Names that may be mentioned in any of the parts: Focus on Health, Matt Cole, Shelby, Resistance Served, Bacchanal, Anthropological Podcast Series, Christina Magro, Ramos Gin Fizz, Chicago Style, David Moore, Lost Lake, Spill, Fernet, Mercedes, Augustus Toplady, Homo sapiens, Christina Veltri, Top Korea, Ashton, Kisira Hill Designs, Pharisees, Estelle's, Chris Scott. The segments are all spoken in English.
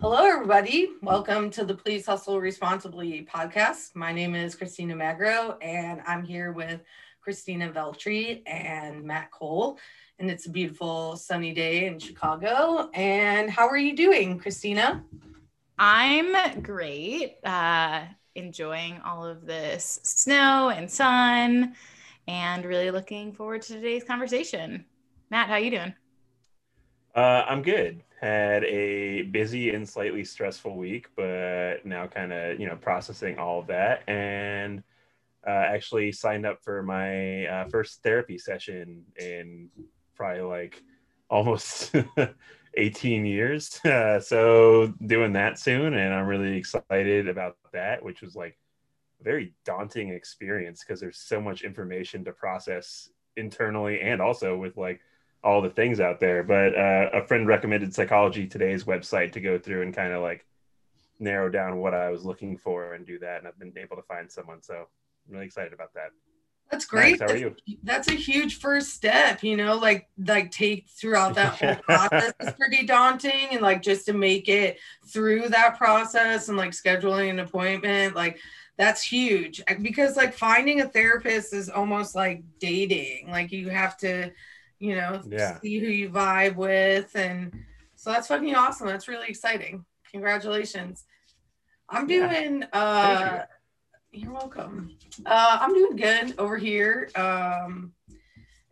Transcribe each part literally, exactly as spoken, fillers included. Hello, everybody. Welcome to the Please Hustle Responsibly podcast. My name is Christina Magro, and I'm here with Christina Veltri and Matt Cole. And it's a beautiful sunny day in Chicago. And how are you doing, Christina? I'm great. Uh, enjoying all of this snow and sun and really looking forward to today's conversation. Matt, how are you doing? Uh, I'm good. Had a busy and slightly stressful week, but now kind of, you know, processing all of that, and uh, actually signed up for my uh, first therapy session in probably like almost eighteen years. Uh, so doing that soon, and I'm really excited about that, which was like a very daunting experience because there's so much information to process internally and also with like all the things out there, but uh, a friend recommended Psychology Today's website to go through and kind of like narrow down what I was looking for and do that. And I've been able to find someone. So I'm really excited about that. That's great. Thanks. How are you? That's a huge first step, you know, like, like take throughout that whole process is pretty daunting, and like, just to make it through that process and like scheduling an appointment, like that's huge, because like finding a therapist is almost like dating. Like you have to, you know, yeah. see who you vibe with. And so that's fucking awesome. That's really exciting. Congratulations. I'm doing, yeah. uh, you. You're welcome. Uh, I'm doing good over here. Um,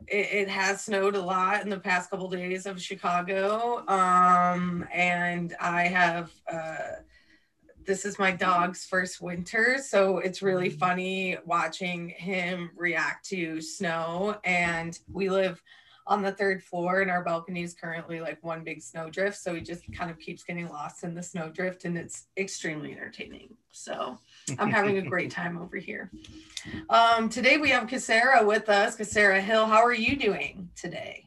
it, it has snowed a lot in the past couple days of Chicago. Um, and I have, uh, this is my dog's first winter. So it's really funny watching him react to snow. And we live on the third floor, and our balcony is currently like one big snowdrift. So he just kind of keeps getting lost in the snowdrift, and it's extremely entertaining. So I'm having a great time over here. Um, today we have Kisira with us, Kisira Hill. How are you doing today?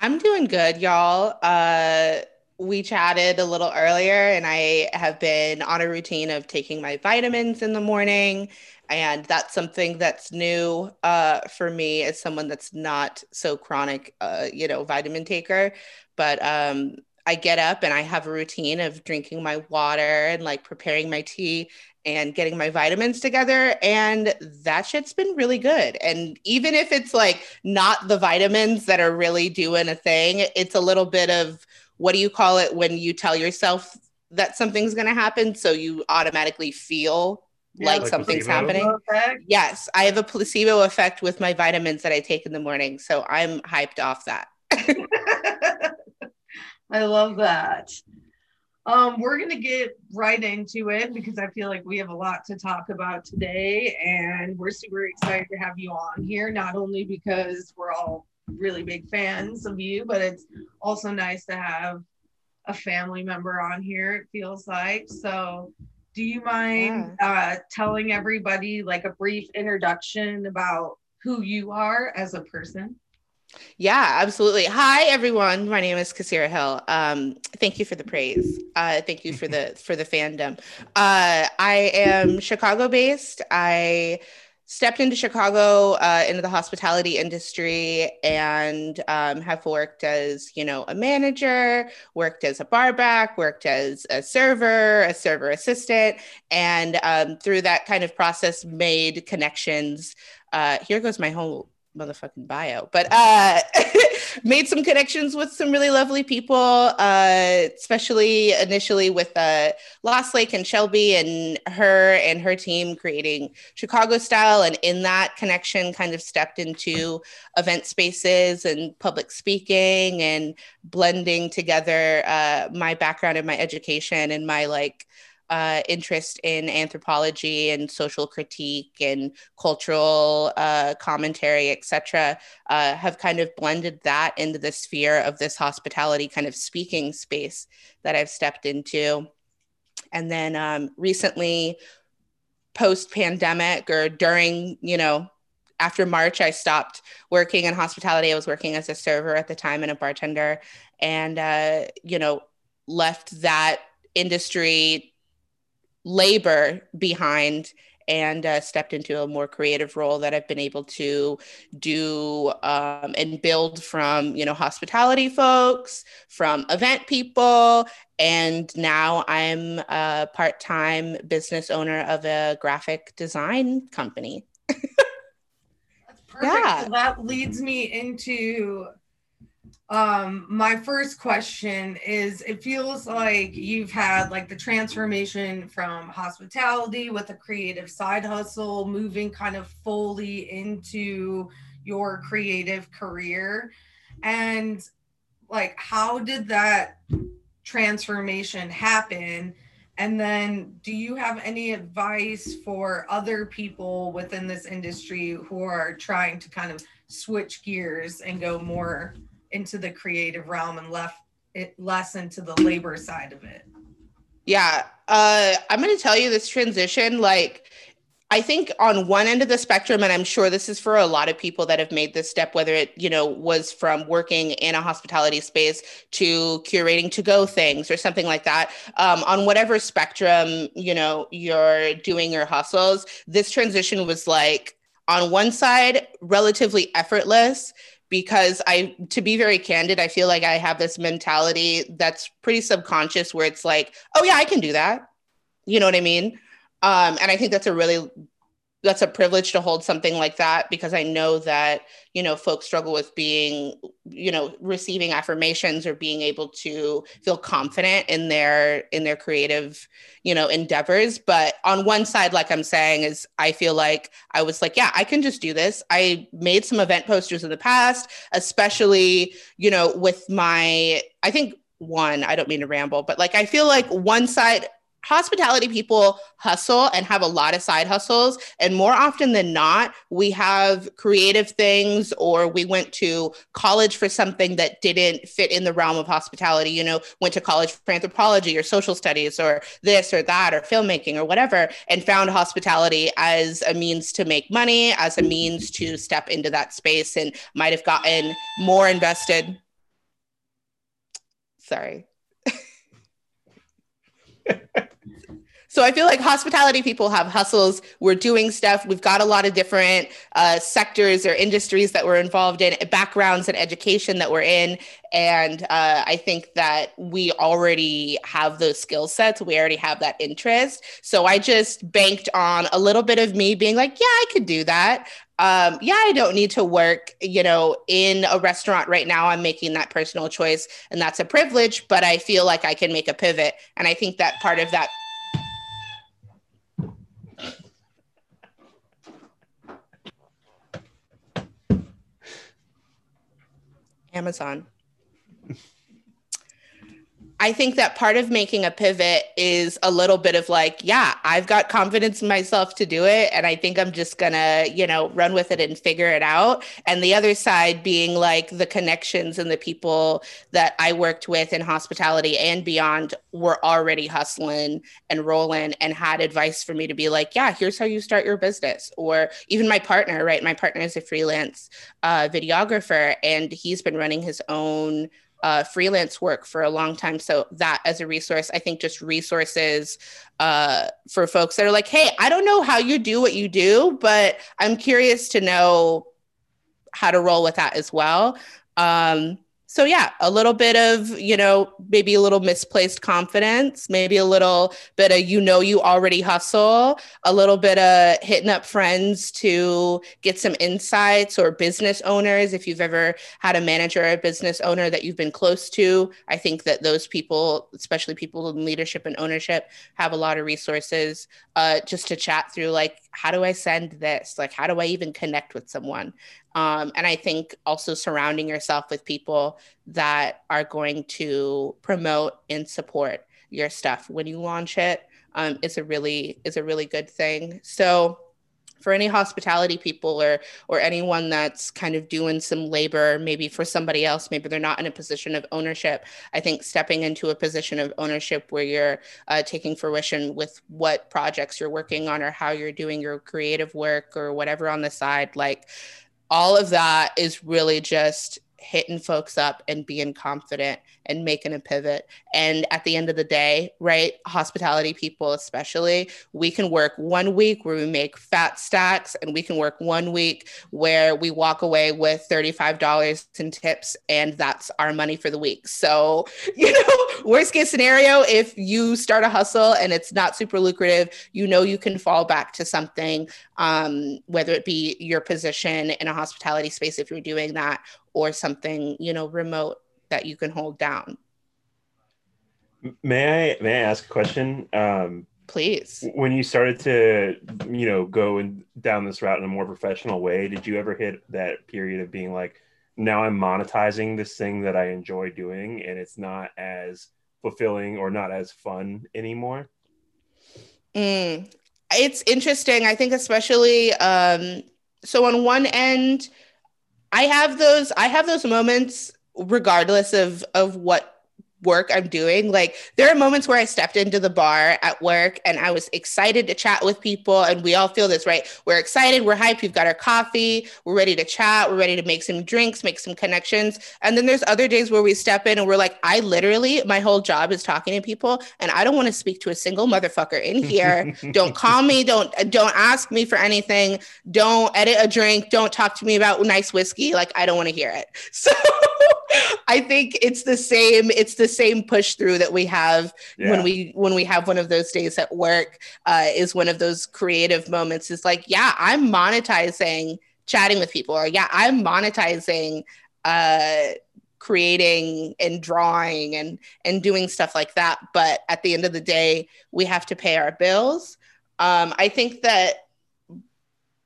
I'm doing good, y'all. Uh, we chatted a little earlier, and I have been on a routine of taking my vitamins in the morning. And that's something that's new uh, for me as someone that's not so chronic, uh, you know, vitamin taker. But um, I get up and I have a routine of drinking my water and like preparing my tea and getting my vitamins together. And that shit's been really good. And even if it's like not the vitamins that are really doing a thing, it's a little bit of, what do you call it when you tell yourself that something's going to happen, so you automatically feel Yeah, like, like something's happening. Effect. Yes, I have a placebo effect with my vitamins that I take in the morning. So I'm hyped off that. I love that. Um, we're going to get right into it because I feel like we have a lot to talk about today. And we're super excited to have you on here, not only because we're all really big fans of you, but it's also nice to have a family member on here, it feels like. So do you mind yeah. uh, telling everybody like a brief introduction about who you are as a person? Yeah, absolutely. Hi, everyone. My name is Kisira Hill. Um, thank you for the praise. Uh, thank you for the for the fandom. Uh, I am Chicago-based. I stepped into Chicago, uh, into the hospitality industry, and um, have worked as, you know, a manager, worked as a barback, worked as a server, a server assistant, and um, through that kind of process made connections. Uh, here goes my whole motherfucking bio, but uh, made some connections with some really lovely people, uh, especially initially with uh, Lost Lake and Shelby and her and her team creating Chicago Style. And in that connection, kind of stepped into event spaces and public speaking and blending together uh, my background and my education and my like Uh, interest in anthropology and social critique and cultural uh, commentary, et cetera, uh, have kind of blended that into the sphere of this hospitality kind of speaking space that I've stepped into. And then um, recently, post-pandemic or during, you know, after March, I stopped working in hospitality. I was working as a server at the time and a bartender, and, uh, you know, left that industry labor behind and uh, stepped into a more creative role that I've been able to do um, and build from, you know, hospitality folks, from event people. And now I'm a part-time business owner of a graphic design company. That's perfect. Yeah. So that leads me into um, my first question is, it feels like you've had like the transformation from hospitality with a creative side hustle, moving kind of fully into your creative career. And like, how did that transformation happen? And then do you have any advice for other people within this industry who are trying to kind of switch gears and go more into the creative realm and left it less into the labor side of it? Yeah, uh, I'm going to tell you this transition, like, I think on one end of the spectrum, and I'm sure this is for a lot of people that have made this step, whether it, you know, was from working in a hospitality space to curating to-go things or something like that. Um, on whatever spectrum, you know, you're doing your hustles, this transition was like, on one side, relatively effortless, because I, to be very candid, I feel like I have this mentality that's pretty subconscious where it's like, oh yeah, I can do that. You know what I mean? Um, and I think that's a really, that's a privilege to hold something like that, because I know that, you know, folks struggle with being, you know, receiving affirmations or being able to feel confident in their, in their creative, you know, endeavors. But on one side, like I'm saying, is I feel like I was like, yeah, I can just do this. I made some event posters in the past, especially, you know, with my, I think one, I don't mean to ramble, but like, I feel like one side, hospitality people hustle and have a lot of side hustles. And more often than not, we have creative things, or we went to college for something that didn't fit in the realm of hospitality, you know, went to college for anthropology or social studies or this or that or filmmaking or whatever, and found hospitality as a means to make money, as a means to step into that space, and might have gotten more invested. Sorry. So I feel like hospitality people have hustles. We're doing stuff. We've got a lot of different uh, sectors or industries that we're involved in, backgrounds and education that we're in. And uh, I think that we already have those skill sets. We already have that interest. So I just banked on a little bit of me being like, yeah, I could do that. Um, yeah, I don't need to work, you know, in a restaurant right now. I'm making that personal choice, and that's a privilege, but I feel like I can make a pivot. And I think that part of that Amazon. I think that part of making a pivot is a little bit of like, yeah, I've got confidence in myself to do it. And I think I'm just gonna, you know, run with it and figure it out. And the other side being like the connections and the people that I worked with in hospitality and beyond were already hustling and rolling and had advice for me to be like, yeah, here's how you start your business. Or even my partner, right? My partner is a freelance uh, videographer, and he's been running his own Uh, freelance work for a long time. So that as a resource, I think just resources uh, for folks that are like, hey, I don't know how you do what you do, but I'm curious to know how to roll with that as well. Um, so yeah, a little bit of, you know, maybe a little misplaced confidence, maybe a little bit of, you know, you already hustle, a little bit of hitting up friends to get some insights, or business owners. If you've ever had a manager or a business owner that you've been close to, I think that those people, especially people in leadership and ownership, have a lot of resources uh, just to chat through, like, how do I send this? Like, how do I even connect with someone? Um, and I think also surrounding yourself with people that are going to promote and support your stuff when you launch it um, is a really is a really good thing. So for any hospitality people or or anyone that's kind of doing some labor, maybe for somebody else, maybe they're not in a position of ownership, I think stepping into a position of ownership where you're uh, taking fruition with what projects you're working on or how you're doing your creative work or whatever on the side, like all of that is really just, hitting folks up and being confident and making a pivot. And at the end of the day, right, hospitality people especially, we can work one week where we make fat stacks, and we can work one week where we walk away with thirty-five dollars in tips, and that's our money for the week. So, you know, worst case scenario, if you start a hustle and it's not super lucrative, you know, you can fall back to something, um, whether it be your position in a hospitality space, if you're doing that, or something, you know, remote that you can hold down. May I, may I ask a question? Um, Please. When you started to, you know, go in, down this route in a more professional way, did you ever hit that period of being like, now I'm monetizing this thing that I enjoy doing, and it's not as fulfilling or not as fun anymore? Mm. It's interesting. I think especially, um, so on one end, I have those, I have those moments regardless of, of what work I'm doing. Like, there are moments where I stepped into the bar at work and I was excited to chat with people. And we all feel this, right? We're excited. We're hyped. We've got our coffee. We're ready to chat. We're ready to make some drinks, make some connections. And then there's other days where we step in and we're like, I literally, my whole job is talking to people, and I don't want to speak to a single motherfucker in here. Don't call me. Don't, don't ask me for anything. Don't edit a drink. Don't talk to me about nice whiskey. Like, I don't want to hear it. So I think it's the same, it's the same push through that we have yeah. when we when we have one of those days at work, uh, is one of those creative moments. It's like, yeah, I'm monetizing chatting with people, or yeah, I'm monetizing uh, creating and drawing and and doing stuff like that. But at the end of the day, we have to pay our bills. Um, I think that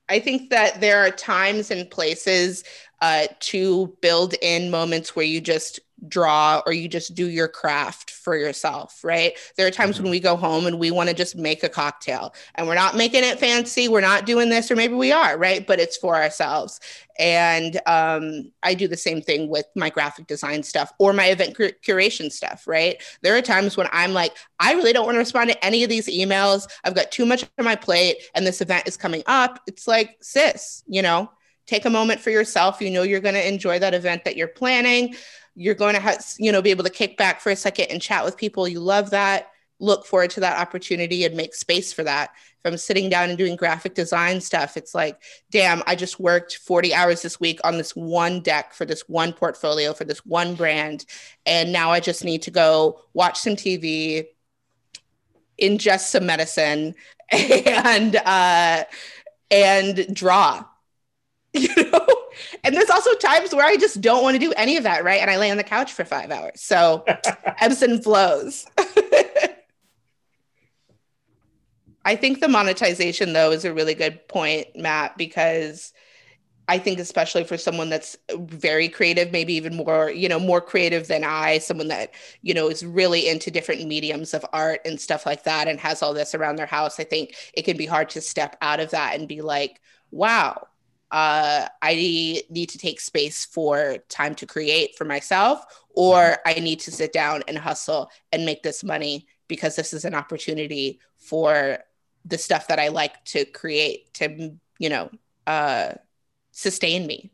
I think that there are times and places uh, to build in moments where you just draw or you just do your craft for yourself, right? There are times mm-hmm. when we go home and we want to just make a cocktail, and we're not making it fancy. We're not doing this, or maybe we are, right? But it's for ourselves. And um, I do the same thing with my graphic design stuff or my event cur- curation stuff, right? There are times when I'm like, I really don't want to respond to any of these emails. I've got too much on my plate and this event is coming up. It's like, sis, you know, take a moment for yourself. You know, you're going to enjoy that event that you're planning. You're going to have, you know, be able to kick back for a second and chat with people. You love that. Look forward to that opportunity and make space for that. If I'm sitting down and doing graphic design stuff, it's like, damn, I just worked forty hours this week on this one deck for this one portfolio, for this one brand. And now I just need to go watch some T V, ingest some medicine, and, uh, and draw, you know? And there's also times where I just don't want to do any of that, right? And I lay on the couch for five hours. So ebbs and flows. I think the monetization, though, is a really good point, Matt, because I think especially for someone that's very creative, maybe even more, you know, more creative than I, someone that, you know, is really into different mediums of art and stuff like that and has all this around their house, I think it can be hard to step out of that and be like, wow, Uh, I need to take space for time to create for myself, or I need to sit down and hustle and make this money because this is an opportunity for the stuff that I like to create to, you know, uh, sustain me.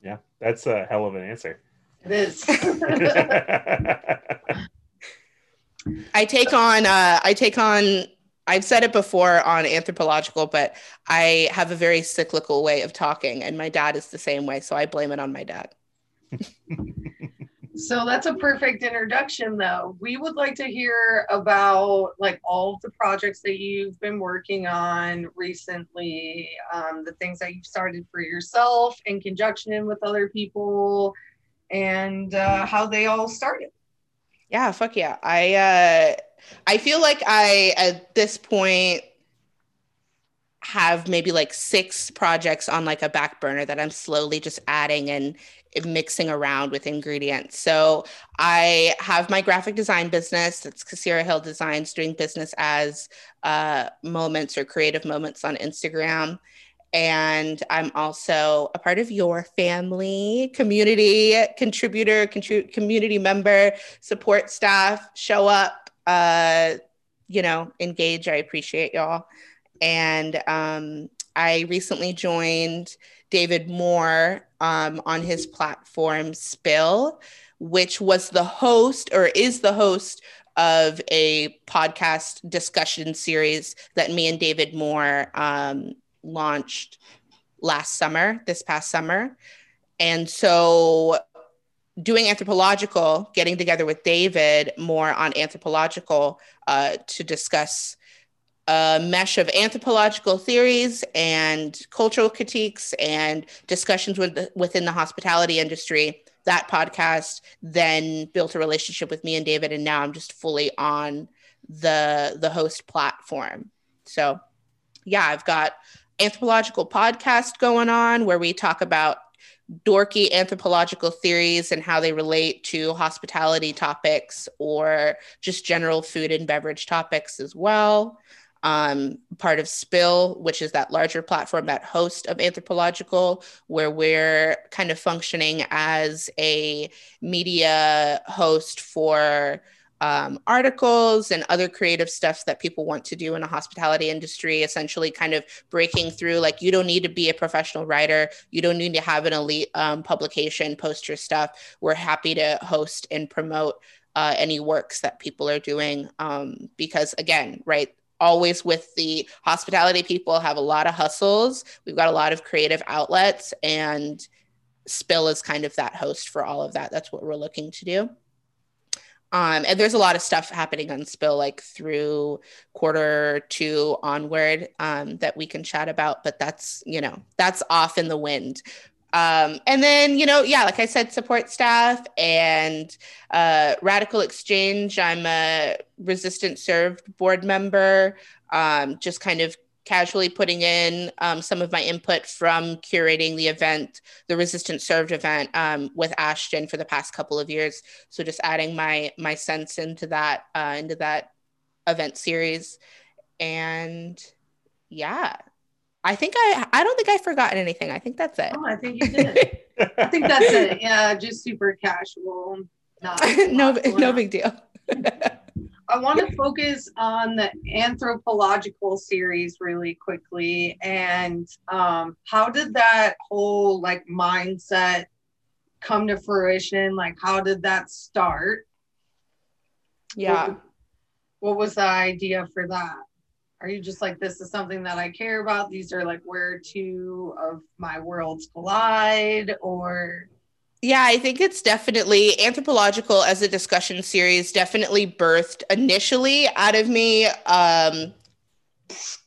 Yeah, that's a hell of an answer. It is. I take on, uh, I take on I've said it before on Anthropological, but I have a very cyclical way of talking, and my dad is the same way. So I blame it on my dad. So that's a perfect introduction, though. We would like to hear about like all of the projects that you've been working on recently, um, the things that you've started for yourself in conjunction with other people, and uh, how they all started. Yeah, fuck yeah. I, uh, I feel like I, at this point, have maybe like six projects on like a back burner that I'm slowly just adding and mixing around with ingredients. So I have my graphic design business. That's Kisira Hill Designs, doing business as uh, moments or creative moments on Instagram. And I'm also a part of your family, community contributor, contru- community member, support staff, show up. Uh, you know, engage. I appreciate y'all. And um, I recently joined David Moore um, on his platform Spill, which was the host or is the host of a podcast discussion series that me and David Moore um, launched last summer, this past summer. And so doing Anthropological, getting together with David Moore on Anthropological uh, to discuss a mesh of anthropological theories and cultural critiques and discussions with the, within the hospitality industry. That podcast then built a relationship with me and David, and now I'm just fully on the, the host platform. So yeah, I've got Anthropological podcast going on where we talk about dorky anthropological theories and how they relate to hospitality topics or just general food and beverage topics as well. Um, part of Spill, which is that larger platform, that host of Anthropological, where we're kind of functioning as a media host for um, articles and other creative stuff that people want to do in the hospitality industry, essentially kind of breaking through, like, you don't need to be a professional writer. You don't need to have an elite um, publication, post your stuff. We're happy to host and promote uh, any works that people are doing um, because, again, right, always with the hospitality people have a lot of hustles. We've got a lot of creative outlets, and Spill is kind of that host for all of that. That's what we're looking to do. Um, and there's a lot of stuff happening on Spill, like through quarter two onward um, that we can chat about, but that's, you know, that's off in the wind. Um, and then, you know, yeah, like I said, support staff and uh, Radical Exchange. I'm a Resistance Served board member, um, just kind of casually putting in um, some of my input from curating the event, the Resistance Served event um, with Ashton for the past couple of years. So just adding my my sense into that, uh, into that event series. And yeah. I think I, I don't think I've forgotten anything. I think that's it. Oh, I think you did. I think that's it. Yeah. Just super casual. Not no, no big deal. I want to focus on the Anthropological series really quickly. And um, how did that whole like mindset come to fruition? Like, how did that start? Yeah. What, what was the idea for that? Are you just like, this is something that I care about? These are like where two of my worlds collide, or? Yeah, I think it's definitely Anthropological as a discussion series definitely birthed initially out of me, um,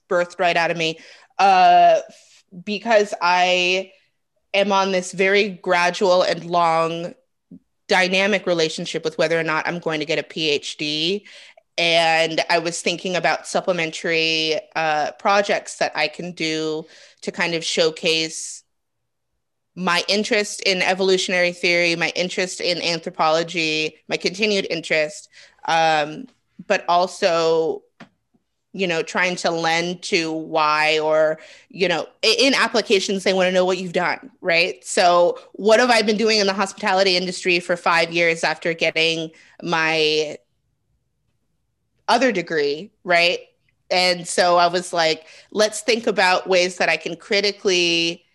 birthed right out of me, uh, because I am on this very gradual and long dynamic relationship with whether or not I'm going to get a PhD. And I was thinking about supplementary uh, projects that I can do to kind of showcase my interest in evolutionary theory, my interest in anthropology, my continued interest, um, but also, you know, trying to lend to why, or, you know, in applications, they want to know what you've done, right? So what have I been doing in the hospitality industry for five years after getting my other degree, right? And so I was like, let's think about ways that I can critically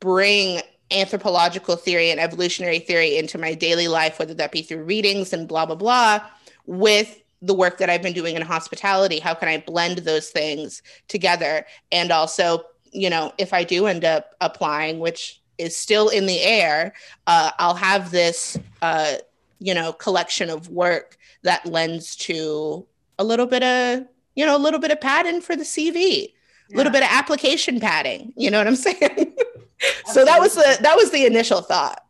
bring anthropological theory and evolutionary theory into my daily life, whether that be through readings and blah, blah, blah, with the work that I've been doing in hospitality. How can I blend those things together? And also, you know, if I do end up applying, which is still in the air, uh, I'll have this, uh, you know, collection of work that lends to a little bit of, you know, a little bit of padding for the C V, a yeah. little bit of application padding. You know what I'm saying? So that was the, that was the initial thought.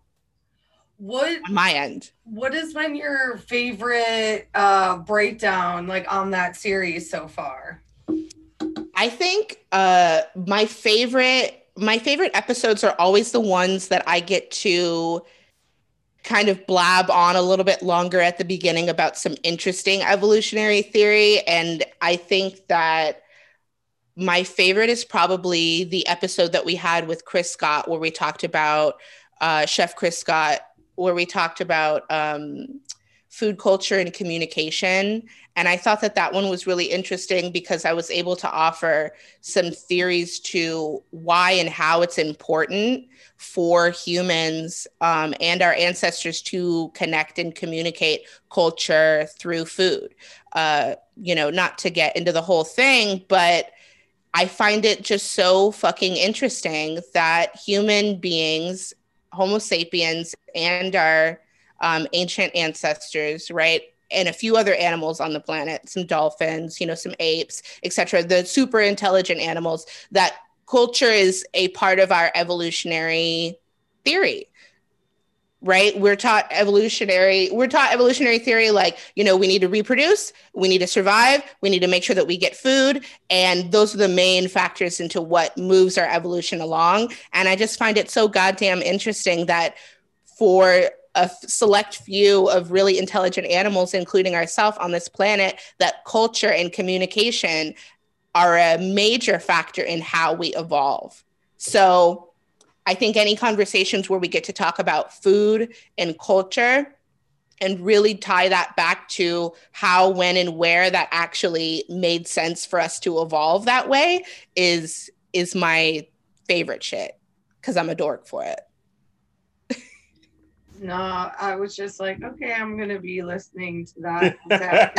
What on my end? What has been your favorite uh, breakdown like on that series so far? I think uh, my favorite, my favorite episodes are always the ones that I get to kind of blab on a little bit longer at the beginning about some interesting evolutionary theory. And I think that my favorite is probably the episode that we had with Chris Scott, where we talked about, uh, Chef Chris Scott, where we talked about um, food culture and communication. And I thought that that one was really interesting because I was able to offer some theories to why and how it's important for humans um, and our ancestors to connect and communicate culture through food. Uh, you know, not to get into the whole thing, but I find it just so fucking interesting that human beings, Homo sapiens, and our um, ancient ancestors, right, and a few other animals on the planet, some dolphins, you know, some apes, et cetera, the super intelligent animals, that culture is a part of our evolutionary theory, right? We're taught evolutionary, we're taught evolutionary theory, like, you know, we need to reproduce, we need to survive, we need to make sure that we get food. And those are the main factors into what moves our evolution along. And I just find it so goddamn interesting that for a select few of really intelligent animals, including ourselves on this planet, that culture and communication are a major factor in how we evolve. So I think any conversations where we get to talk about food and culture and really tie that back to how, when, and where that actually made sense for us to evolve that way is, is my favorite shit, because I'm a dork for it. No, I was just like, okay, I'm going to be listening to that.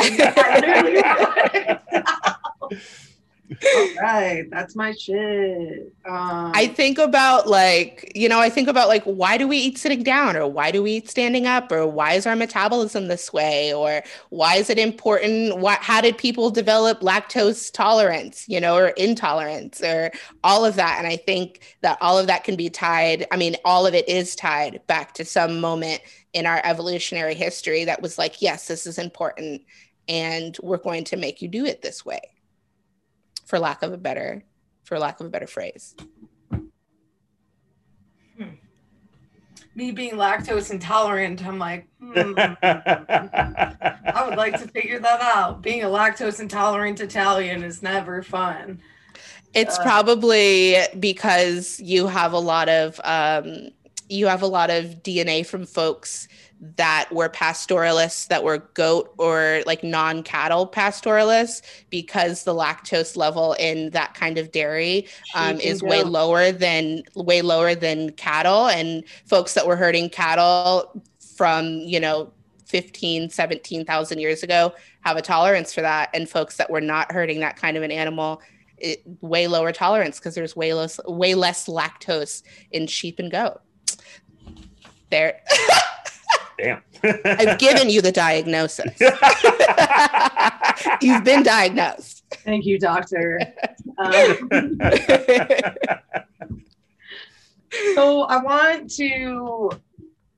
All right, that's my shit. Um, I think about like, you know, I think about like, why do we eat sitting down, or why do we eat standing up, or why is our metabolism this way, or why is it important? Why, how did people develop lactose tolerance, you know, or intolerance, or all of that? And I think that all of that can be tied. I mean, all of it is tied back to some moment in our evolutionary history that was like, yes, this is important, and we're going to make you do it this way. For lack of a better, for lack of a better phrase. Hmm. Me being lactose intolerant, I'm like, hmm. I would like to figure that out. Being a lactose intolerant Italian is never fun. It's uh, probably because you have a lot of um, you have a lot of D N A from folks that were pastoralists, that were goat or like non-cattle pastoralists, because the lactose level in that kind of dairy um, is way lower than way lower than cattle. And folks that were herding cattle from, you know, fifteen, seventeen thousand years ago have a tolerance for that. And folks that were not herding that kind of an animal, it, way lower tolerance, because there's way less, way less lactose in sheep and goat. There. Damn. I've given you the diagnosis. You've been diagnosed. Thank you, doctor. Um, so I want to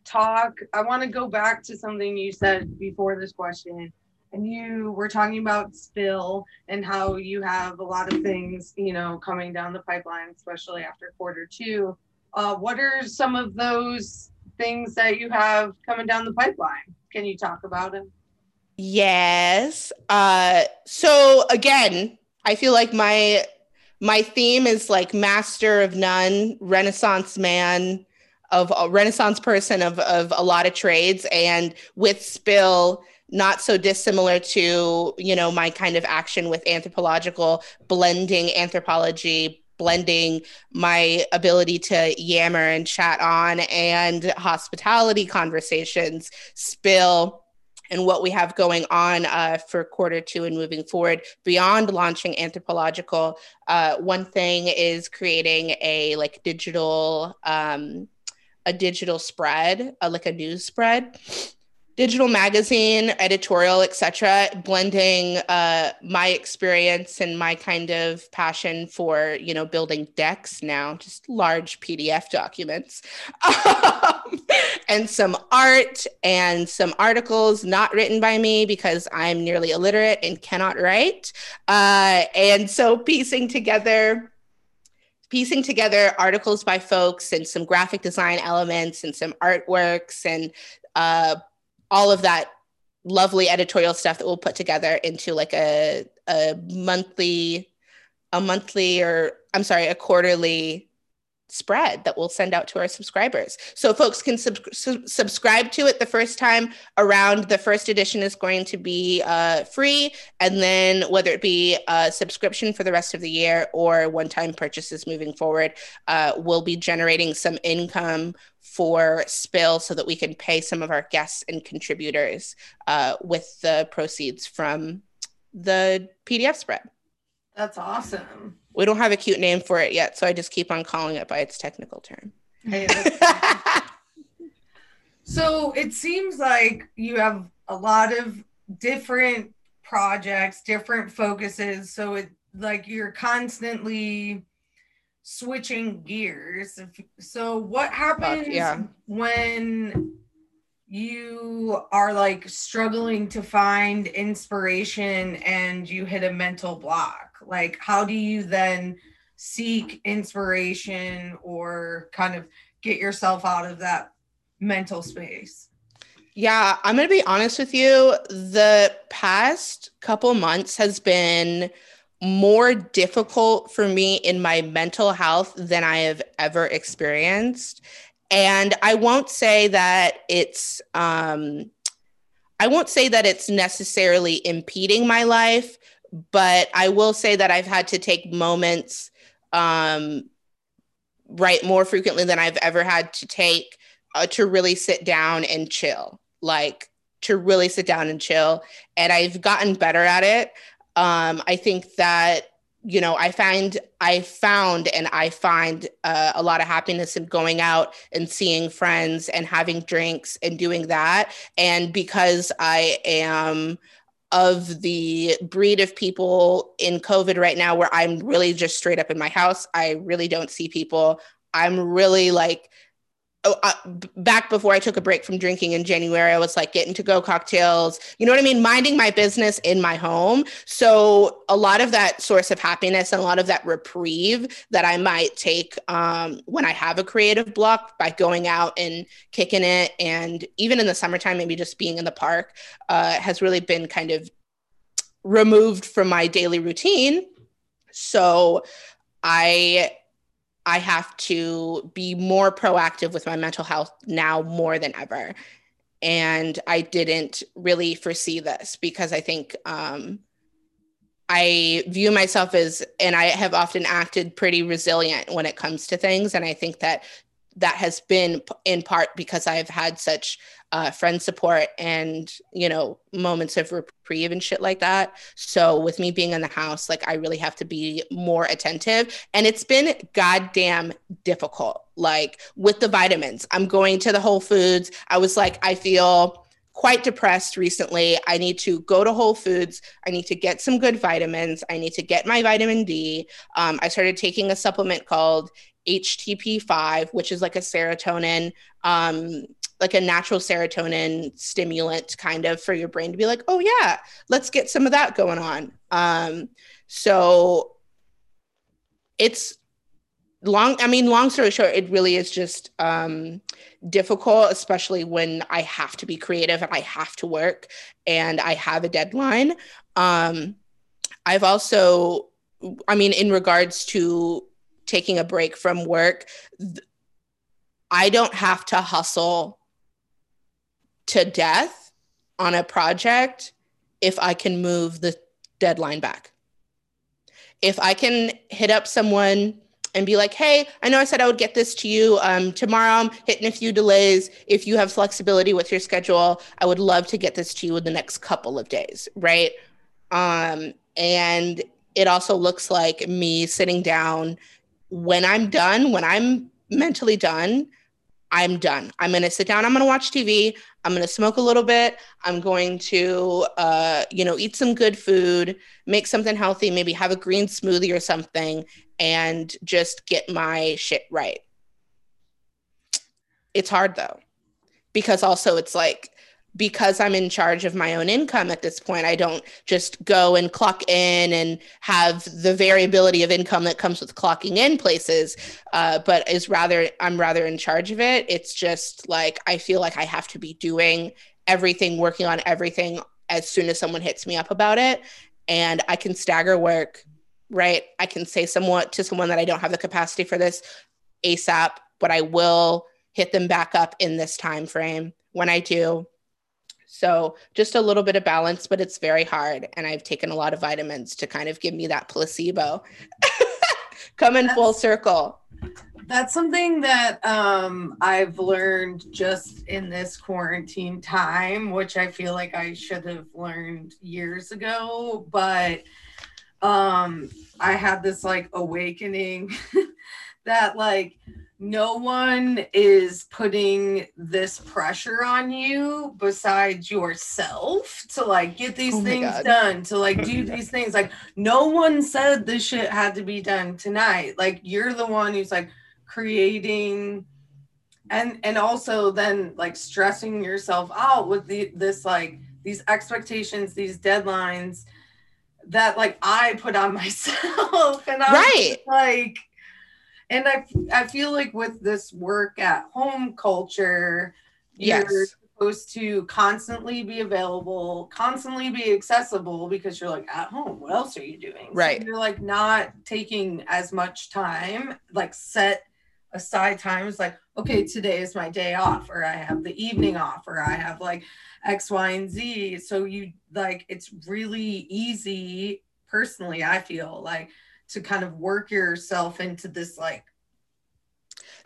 talk, I want to go back to something you said before this question. And you were talking about Spill and how you have a lot of things, you know, coming down the pipeline, especially after quarter two. Uh, what are some of those things that you have coming down the pipeline? Can you talk about them? Yes. Uh, so again, I feel like my my theme is like master of none, Renaissance man, of a Renaissance person of of a lot of trades, and with Spill, not so dissimilar to, you know, my kind of action with anthropological, blending anthropology, blending my ability to yammer and chat on and hospitality conversations, Spill, and what we have going on uh, for quarter two and moving forward beyond launching Anthropological. Uh, one thing is creating a like digital, um, a digital spread, uh, like a news spread, digital magazine, editorial, et cetera, blending uh, my experience and my kind of passion for, you know, building decks now, just large P D F documents, um, and some art and some articles not written by me because I'm nearly illiterate and cannot write. Uh, and so piecing together piecing together articles by folks and some graphic design elements and some artworks and uh, all of that lovely editorial stuff that we'll put together into like a a monthly, a monthly or I'm sorry, a quarterly spread that we'll send out to our subscribers. So folks can sub- sub- subscribe to it the first time around. The first edition is going to be uh, free. And then whether it be a subscription for the rest of the year or one-time purchases moving forward, uh, we'll be generating some income for Spill so that we can pay some of our guests and contributors uh, with the proceeds from the P D F spread. That's awesome. We don't have a cute name for it yet, so I just keep on calling it by its technical term. Hey, so it seems like you have a lot of different projects, different focuses. So it like you're constantly switching gears. So what happens yeah. when you are like struggling to find inspiration and you hit a mental block? Like, how do you then seek inspiration or kind of get yourself out of that mental space? Yeah, I'm going to be honest with you. The past couple months has been more difficult for me in my mental health than I have ever experienced. And I won't say that it's, um, I won't say that it's necessarily impeding my life, but I will say that I've had to take moments, um, right, more frequently than I've ever had to take uh, to really sit down and chill, like to really sit down and chill. And I've gotten better at it. Um, I think that, you know, I find, I found, and I find uh, a lot of happiness in going out and seeing friends and having drinks and doing that. And because I am of the breed of people in COVID right now where I'm really just straight up in my house, I really don't see people. I'm really like, oh, uh, back before I took a break from drinking in January, I was like getting to go cocktails, you know what I mean? Minding my business in my home. So a lot of that source of happiness and a lot of that reprieve that I might take um, when I have a creative block by going out and kicking it. And even in the summertime, maybe just being in the park uh, has really been kind of removed from my daily routine. So I... I have to be more proactive with my mental health now more than ever. And I didn't really foresee this because I think um, I view myself as, and I have often acted pretty resilient when it comes to things. And I think that that has been in part because I've had such uh, friend support and, you know, moments of reprieve and shit like that. So with me being in the house, like I really have to be more attentive, and it's been goddamn difficult. Like with the vitamins, I'm going to the Whole Foods. I was like, I feel quite depressed recently. I need to go to Whole Foods. I need to get some good vitamins. I need to get my vitamin D. Um, I started taking a supplement called H T P five, which is like a serotonin, um, like a natural serotonin stimulant kind of for your brain to be like, oh yeah, let's get some of that going on. Um, so it's long, I mean, long story short, it really is just um, difficult, especially when I have to be creative and I have to work and I have a deadline. Um, I've also, I mean, in regards to taking a break from work, I don't have to hustle to death on a project if I can move the deadline back. If I can hit up someone and be like, hey, I know I said I would get this to you um, tomorrow, I'm hitting a few delays. If you have flexibility with your schedule, I would love to get this to you in the next couple of days, right? Um, and it also looks like me sitting down. When I'm done, when I'm mentally done, I'm done. I'm going to sit down. I'm going to watch T V. I'm going to smoke a little bit. I'm going to, uh, you know, eat some good food, make something healthy, maybe have a green smoothie or something, and just get my shit right. It's hard though, because also it's like, because I'm in charge of my own income at this point, I don't just go and clock in and have the variability of income that comes with clocking in places, uh, but is rather, I'm rather in charge of it. It's just like, I feel like I have to be doing everything, working on everything as soon as someone hits me up about it. And I can stagger work, right? I can say somewhat to someone that I don't have the capacity for this ASAP, but I will hit them back up in this time frame when I do. So just a little bit of balance, but it's very hard. And I've taken a lot of vitamins to kind of give me that placebo. Come in that's, full circle. That's something that um, I've learned just in this quarantine time, which I feel like I should have learned years ago. But um, I had this like awakening that like, no one is putting this pressure on you besides yourself to like get these oh things God. done, to like do these things. Like no one said this shit had to be done tonight. Like you're the one who's like creating and and also then like stressing yourself out with the, this like these expectations, these deadlines that like I put on myself. And I'm right. like, And I, I feel like with this work at home culture, you're yes. supposed to constantly be available, constantly be accessible because you're like at home, what else are you doing? Right. So you're like not taking as much time, like set aside time. It's like, okay, today is my day off, or I have the evening off, or I have like X, Y, and Z. So you like, it's really easy personally, I feel like, to kind of work yourself into this, like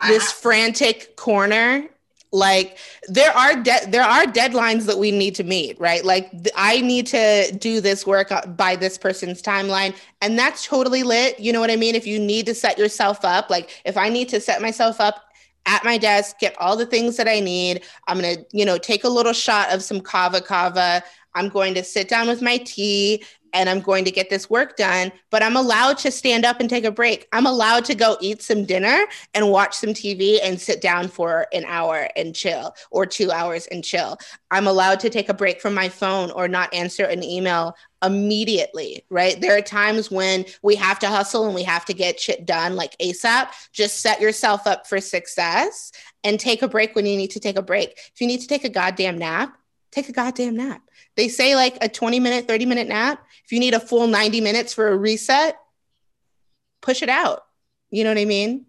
this I, frantic corner. Like there are, de- there are deadlines that we need to meet, right? Like th- I need to do this work by this person's timeline, and that's totally lit. You know what I mean? If you need to set yourself up, like if I need to set myself up at my desk, get all the things that I need, I'm going to, you know, take a little shot of some kava kava. I'm going to sit down with my tea and I'm going to get this work done, but I'm allowed to stand up and take a break. I'm allowed to go eat some dinner and watch some T V and sit down for an hour and chill, or two hours and chill. I'm allowed to take a break from my phone or not answer an email immediately, right? There are times when we have to hustle and we have to get shit done like ASAP. Just set yourself up for success and take a break when you need to take a break. If you need to take a goddamn nap, take a goddamn nap. They say like a twenty minute, thirty minute nap. If you need a full ninety minutes for a reset, push it out. You know what I mean?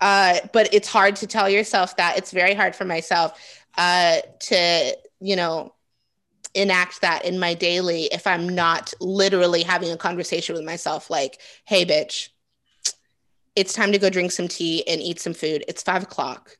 Uh, but it's hard to tell yourself that. It's very hard for myself uh, to, you know, enact that in my daily if I'm not literally having a conversation with myself like, hey, bitch, it's time to go drink some tea and eat some food. It's five o'clock.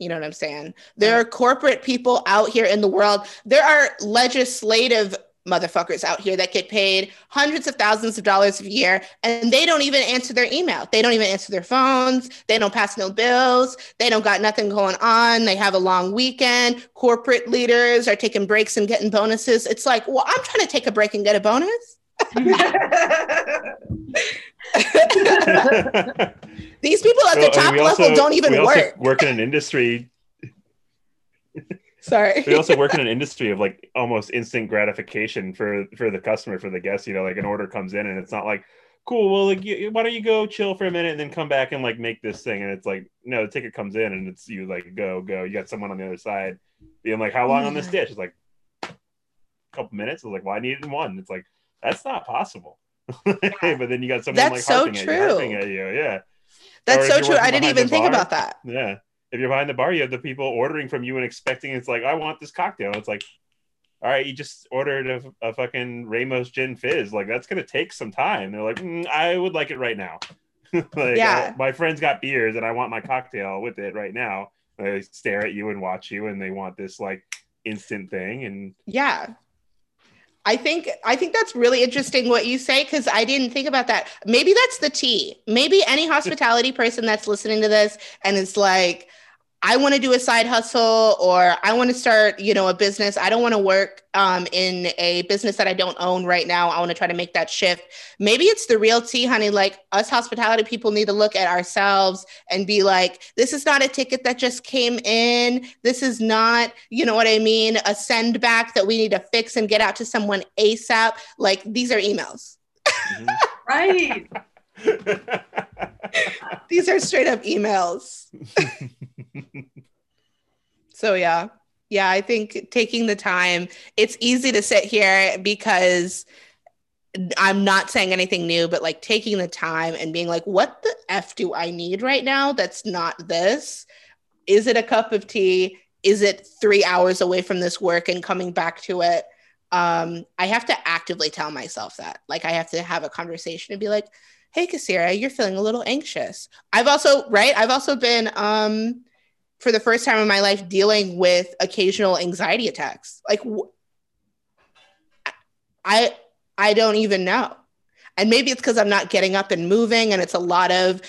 You know what I'm saying? There are corporate people out here in the world. There are legislative motherfuckers out here that get paid hundreds of thousands of dollars a year, and they don't even answer their email. They don't even answer their phones. They don't pass no bills. They don't got nothing going on. They have a long weekend. Corporate leaders are taking breaks and getting bonuses. It's like, well, I'm trying to take a break and get a bonus. These people at so, the top I mean, also, level don't even we also work. Work in an industry. Sorry. We also work in an industry of like almost instant gratification for for the customer, for the guest. You know, like an order comes in and it's not like, cool, well, like, you, why don't you go chill for a minute and then come back and like make this thing? And it's like, no, the ticket comes in and it's you like go go. You got someone on the other side being like, how long yeah. on this dish? It's like a couple minutes. It's like, well, I needed one. It's like, that's not possible. But then you got someone that's like harping, so true. At you, harping at you. Yeah. That's so true. I didn't even think about that. Yeah. If you're behind the bar, you have the people ordering from you and expecting it's like, I want this cocktail. It's like, all right, you just ordered a, a fucking Ramos Gin Fizz. Like, that's going to take some time. They're like, mm, I would like it right now. Like, yeah. I, my friend's got beers and I want my cocktail with it right now. They stare at you and watch you and they want this like instant thing. And yeah. I think I think that's really interesting what you say, because I didn't think about that. Maybe that's the tea. Maybe any hospitality person that's listening to this and it's like, I want to do a side hustle, or I want to start, you know, a business. I don't want to work um, in a business that I don't own right now. I want to try to make that shift. Maybe it's the real tea, honey. Like us hospitality people need to look at ourselves and be like, this is not a ticket that just came in. This is not, you know what I mean, a send back that we need to fix and get out to someone ASAP. Like these are emails. Mm-hmm. Right. These are straight up emails. So yeah. Yeah, I think taking the time, it's easy to sit here because I'm not saying anything new, but like taking the time and being like, what the F do I need right now? That's not this. Is it a cup of tea? Is it three hours away from this work and coming back to it? Um, I have to actively tell myself that. Like, I have to have a conversation and be like, hey, Kisira, you're feeling a little anxious. I've also, right? I've also been, um, for the first time in my life, dealing with occasional anxiety attacks. Like, wh- I... I don't even know. And maybe it's because I'm not getting up and moving, and it's a lot of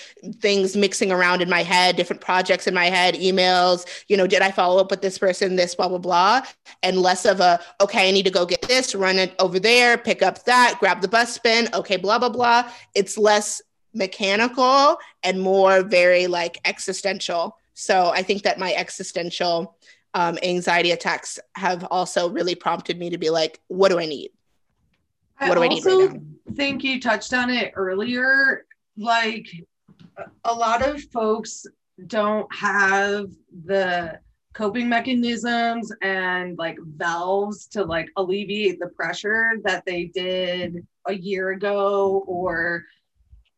things mixing around in my head, different projects in my head, emails, you know, did I follow up with this person, this, blah, blah, blah, and less of a, okay, I need to go get this, run it over there, pick up that, grab the bus spin, okay, blah, blah, blah. It's less mechanical and more very like existential. So I think that my existential um, anxiety attacks have also really prompted me to be like, what do I need? What do I, I also need right now? Think you touched on it earlier. Like, a lot of folks don't have the coping mechanisms and like valves to like alleviate the pressure that they did a year ago or,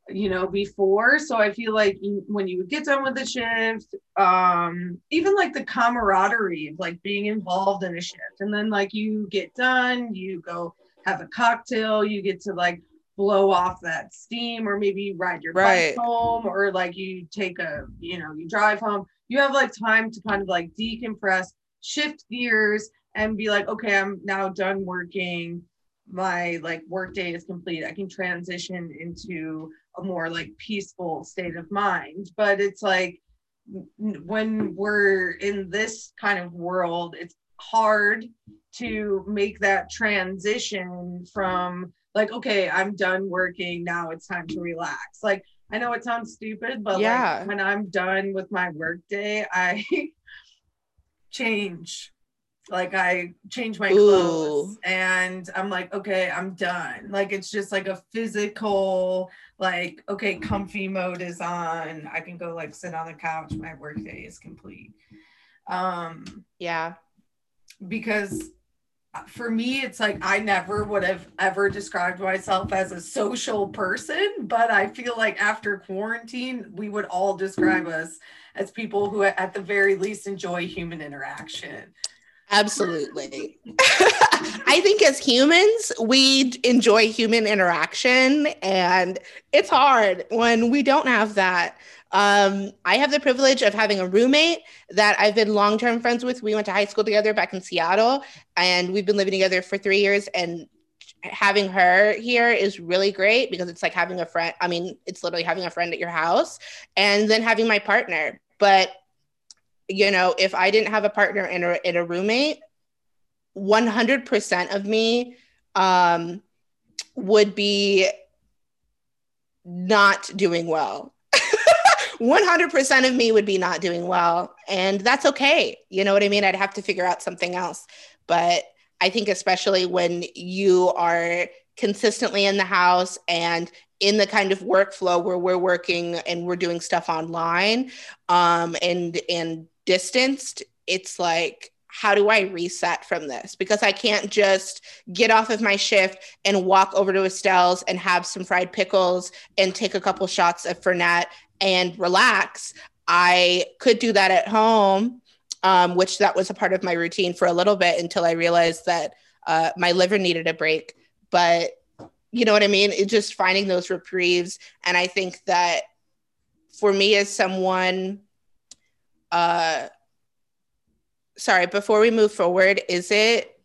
you know, before. So I feel like you, when you would get done with the shift, um, even like the camaraderie of like being involved in a shift, and then like you get done, you go have a cocktail, you get to like blow off that steam, or maybe you ride your right. bike home, or like you take a, you know, you drive home, you have like time to kind of like decompress, shift gears, and be like, okay, I'm now done working, my like work day is complete, I can transition into a more like peaceful state of mind. But it's like when we're in this kind of world, it's hard to make that transition from like, okay, I'm done working, now it's time to relax. Like, I know it sounds stupid, but yeah. like when I'm done with my work day, I change. Like, I change my Ooh. clothes, and I'm like, okay, I'm done. Like, it's just like a physical, like, okay, comfy mode is on. I can go like sit on the couch. My work day is complete. Um, yeah. Because for me, it's like, I never would have ever described myself as a social person, but I feel like after quarantine, we would all describe us as people who at the very least enjoy human interaction. Absolutely. I think as humans, we enjoy human interaction, and it's hard when we don't have that. Um, I have the privilege of having a roommate that I've been long-term friends with. We went to high school together back in Seattle, and we've been living together for three years. And having her here is really great because it's like having a friend. I mean, it's literally having a friend at your house, and then having my partner. But, you know, if I didn't have a partner and a, and a roommate, one hundred percent of me um, would be not doing well. one hundred percent of me would be not doing well, and that's okay. You know what I mean? I'd have to figure out something else. But I think especially when you are consistently in the house and in the kind of workflow where we're working and we're doing stuff online um, and, and distanced, it's like, how do I reset from this? Because I can't just get off of my shift and walk over to Estelle's and have some fried pickles and take a couple shots of Fernet and relax. I could do that at home, um, which that was a part of my routine for a little bit until I realized that uh, my liver needed a break. But you know what I mean? It's just finding those reprieves. And I think that for me as someone, uh, sorry, before we move forward, is it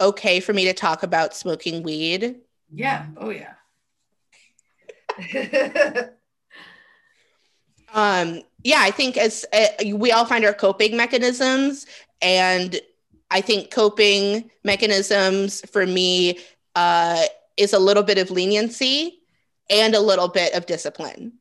okay for me to talk about smoking weed? Yeah. Oh yeah. Um, yeah, I think as uh, we all find our coping mechanisms, and I think coping mechanisms for me uh, is a little bit of leniency and a little bit of discipline,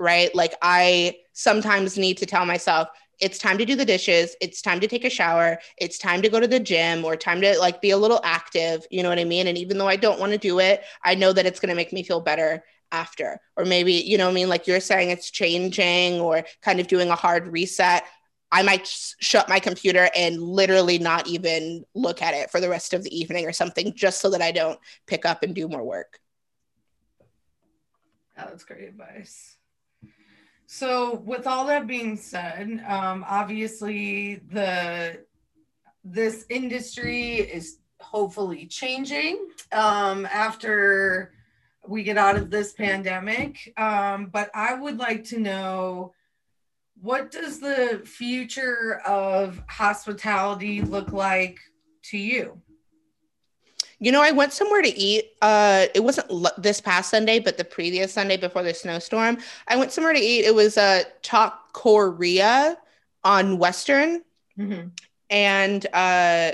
right? Like, I sometimes need to tell myself, it's time to do the dishes, it's time to take a shower, it's time to go to the gym, or time to like be a little active, you know what I mean? And even though I don't want to do it, I know that it's going to make me feel better after. Or maybe, you know what I mean, like you're saying, it's changing or kind of doing a hard reset. I might shut my computer and literally not even look at it for the rest of the evening or something, just so that I don't pick up and do more work. Oh, that's great advice. So with all that being said, um, obviously the this industry is hopefully changing um, after we get out of this pandemic. Um, but I would like to know, what does the future of hospitality look like to you? You know, I went somewhere to eat. Uh, it wasn't l- this past Sunday, but the previous Sunday before the snowstorm, I went somewhere to eat. It was a uh, Top Korea on Western. Mm-hmm. And uh,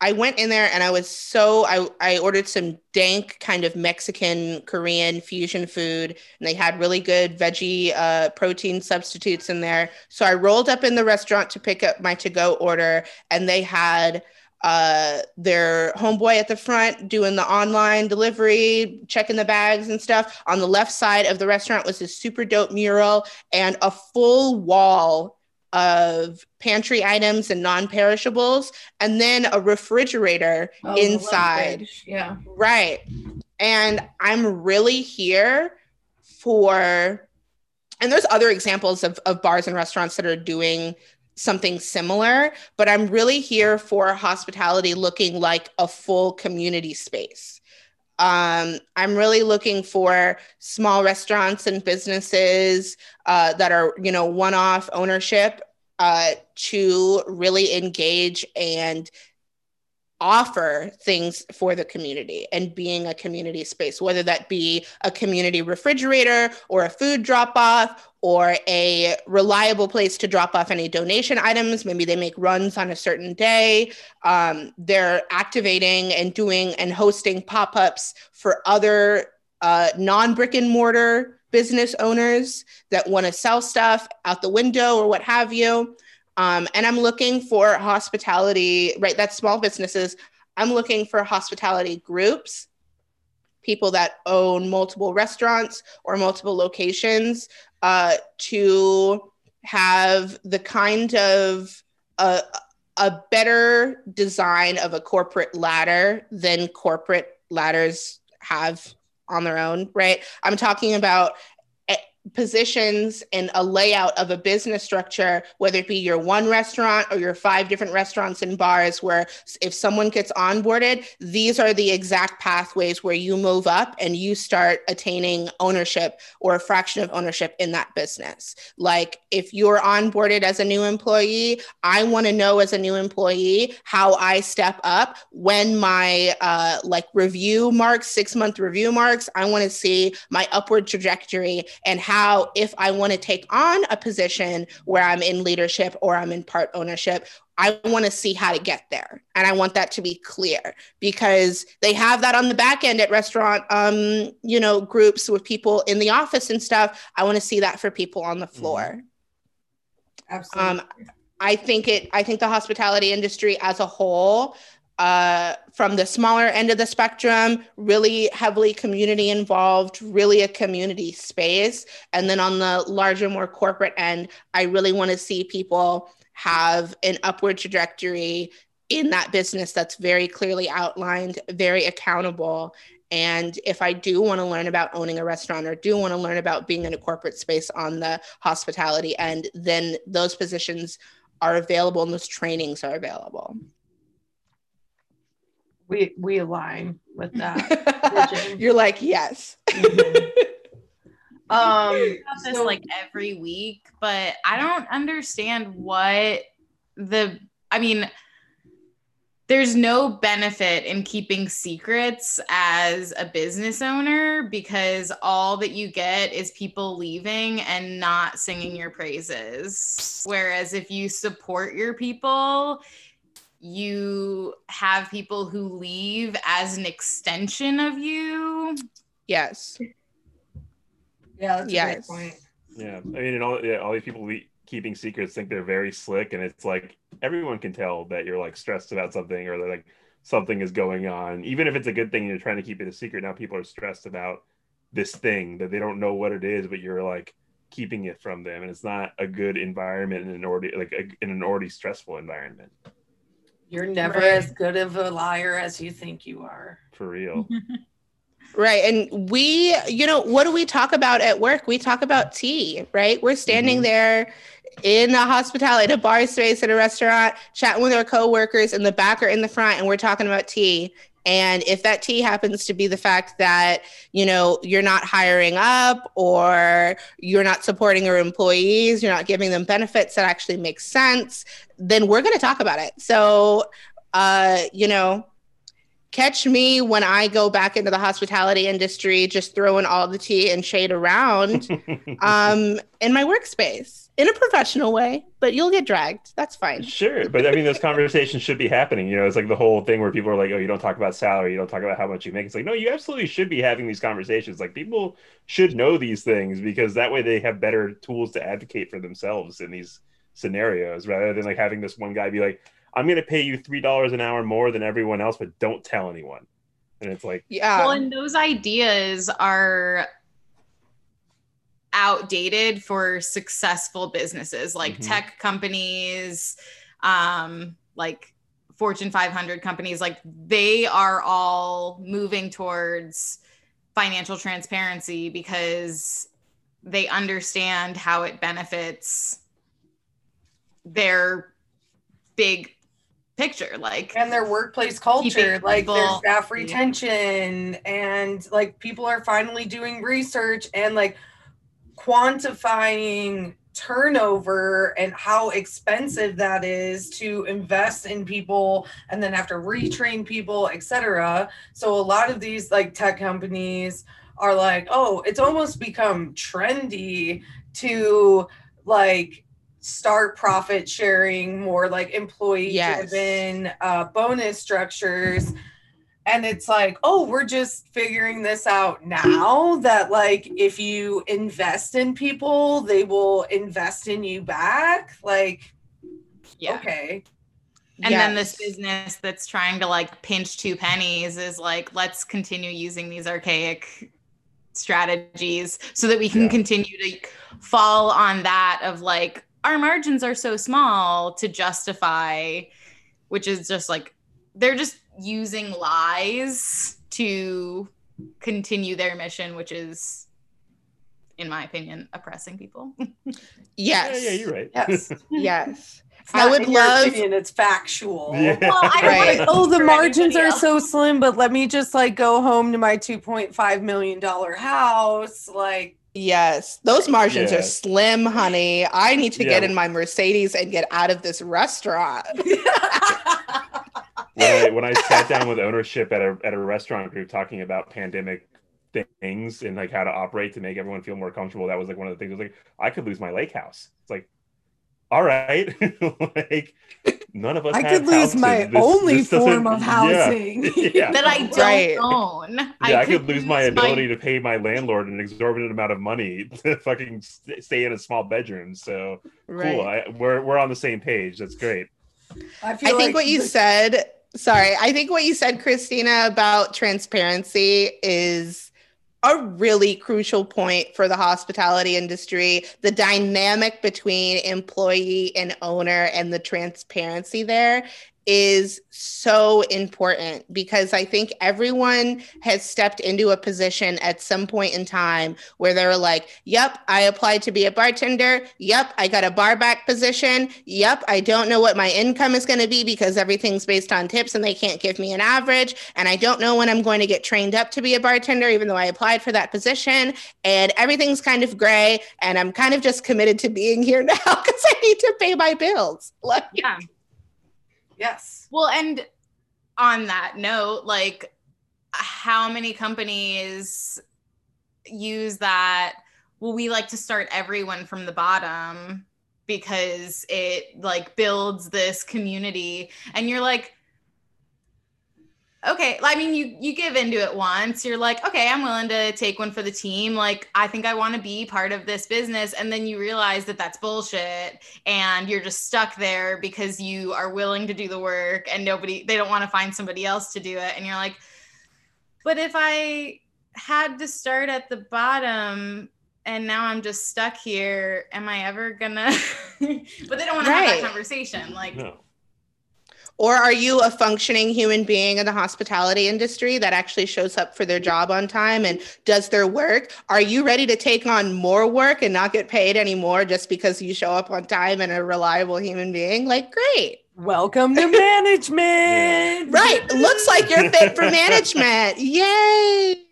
I went in there and I was so, I, I ordered some dank kind of Mexican Korean fusion food, and they had really good veggie uh, protein substitutes in there. So I rolled up in the restaurant to pick up my to-go order, and they had uh their homeboy at the front doing the online delivery, checking the bags and stuff. On the left side of the restaurant was this super dope mural and a full wall of pantry items and non-perishables, and then a refrigerator oh, inside. Yeah, right. And I'm really here for, and there's other examples of, of bars and restaurants that are doing something similar, but I'm really here for hospitality looking like a full community space. Um, I'm really looking for small restaurants and businesses uh, that are, you know, one-off ownership uh, to really engage and offer things for the community and being a community space, whether that be a community refrigerator or a food drop-off or a reliable place to drop off any donation items. Maybe they make runs on a certain day. Um, they're activating and doing and hosting pop-ups for other uh, non-brick and mortar business owners that want to sell stuff out the window or what have you. Um, and I'm looking for hospitality, right? That's small businesses. I'm looking for hospitality groups, people that own multiple restaurants or multiple locations, uh, to have the kind of uh, a better design of a corporate ladder than corporate ladders have on their own, right? I'm talking about positions and a layout of a business structure, whether it be your one restaurant or your five different restaurants and bars, where if someone gets onboarded, these are the exact pathways where you move up and you start attaining ownership or a fraction of ownership in that business. Like if you're onboarded as a new employee, I want to know as a new employee how I step up. When my uh, like review marks, six month review marks, I want to see my upward trajectory and how How, if I want to take on a position where I'm in leadership or I'm in part ownership, I want to see how to get there. And I want that to be clear, because they have that on the back end at restaurant, um, you know, groups with people in the office and stuff. I want to see that for people on the floor. Absolutely. Um, I think it, I think the hospitality industry as a whole, uh, from the smaller end of the spectrum, really heavily community involved, really a community space. And then on the larger, more corporate end, I really want to see people have an upward trajectory in that business that's very clearly outlined, very accountable. And if I do want to learn about owning a restaurant or do want to learn about being in a corporate space on the hospitality end, then those positions are available and those trainings are available. We we align with that vision. You're like, yes. Mm-hmm. um, we have this so- like every week, but I don't understand what the, I mean, there's no benefit in keeping secrets as a business owner, because all that you get is people leaving and not singing your praises. Whereas if you support your people, you have people who leave as an extension of you. Yes. Yeah, that's yes. a great point. Yeah, I mean, and all, yeah, all these people le- keeping secrets think they're very slick, and it's like everyone can tell that you're like stressed about something or that like something is going on. Even if it's a good thing and you're trying to keep it a secret, now people are stressed about this thing that they don't know what it is, but you're like keeping it from them, and it's not a good environment in an already like a, in an already stressful environment. You're never right. as good of a liar as you think you are. For real. Right. And we, you know, what do we talk about at work? We talk about tea, right? We're standing mm-hmm. there in a hospitality, in a bar space, at a restaurant, chatting with our coworkers in the back or in the front, and we're talking about tea. And if that tea happens to be the fact that, you know, you're not hiring up or you're not supporting your employees, you're not giving them benefits that actually make sense, then we're going to talk about it. So, uh, you know, catch me when I go back into the hospitality industry, just throwing all the tea and shade around um, in my workspace in a professional way, but you'll get dragged. That's fine. Sure. But I mean, those conversations should be happening. You know, it's like the whole thing where people are like, oh, you don't talk about salary. You don't talk about how much you make. It's like, no, you absolutely should be having these conversations. Like, people should know these things, because that way they have better tools to advocate for themselves in these scenarios, rather than like having this one guy be like, I'm going to pay you three dollars an hour more than everyone else, but don't tell anyone. And it's like, yeah. Well, and those ideas are outdated for successful businesses, like mm-hmm. tech companies, um, like Fortune five hundred companies. Like, they are all moving towards financial transparency because they understand how it benefits their big picture, like, and their workplace culture, like people, their staff retention, yeah. and like people are finally doing research and like quantifying turnover and how expensive that is to invest in people and then have to retrain people, et cetera. So a lot of these like tech companies are like, oh, it's almost become trendy to like start profit sharing, more like employee driven yes. uh, bonus structures. And it's like, oh, we're just figuring this out now, that like, if you invest in people, they will invest in you back. Like, yeah. okay. And yes. then this business that's trying to like pinch two pennies is like, let's continue using these archaic strategies so that we can yeah. continue to fall on that of like, our margins are so small to justify, which is just like, they're just using lies to continue their mission, which is, in my opinion, oppressing people. Yes. Yeah, yeah, you're right. Yes. Yes. I would in love your opinion, it's factual. Yeah. Well, I don't right. like, oh, the margins are so slim, but let me just like go home to my two point five million dollars house. Like, yes, those margins yeah. are slim, honey. I need to yeah. get in my Mercedes and get out of this restaurant. When I, when I sat down with ownership at a at a restaurant group talking about pandemic things and like how to operate to make everyone feel more comfortable, that was like one of the things. I was like, I could lose my lake house. It's like, all right, like none of us. I have could lose houses. My this, only this form of housing yeah, yeah. that I don't right. own. Yeah, I, I could, could lose, lose my ability my... to pay my landlord an exorbitant amount of money to fucking stay in a small bedroom. So right. cool, I, we're we're on the same page. That's great. I, feel I like... think what you said. Sorry, I think what you said, Christina, about transparency is a really crucial point for the hospitality industry, the dynamic between employee and owner and the transparency there is so important, because I think everyone has stepped into a position at some point in time where they're like, yep, I applied to be a bartender. Yep, I got a bar back position. Yep, I don't know what my income is going to be because everything's based on tips and they can't give me an average. And I don't know when I'm going to get trained up to be a bartender, even though I applied for that position. And everything's kind of gray. And I'm kind of just committed to being here now because I need to pay my bills. Like, yeah. Yes. Well, and on that note, like, how many companies use that? Well, we like to start everyone from the bottom because it like builds this community. And you're like, okay, I mean, you, you give into it once. You're like, okay, I'm willing to take one for the team. Like, I think I want to be part of this business. And then you realize that that's bullshit. And you're just stuck there because you are willing to do the work and nobody, they don't want to find somebody else to do it. And you're like, but if I had to start at the bottom and now I'm just stuck here. Am I ever gonna, but they don't want right. to have that conversation. Like, no. Or are you a functioning human being in the hospitality industry that actually shows up for their job on time and does their work? Are you ready to take on more work and not get paid anymore just because you show up on time and a reliable human being? Like, great. Welcome to management. Right. Looks like you're fit for management. Yay.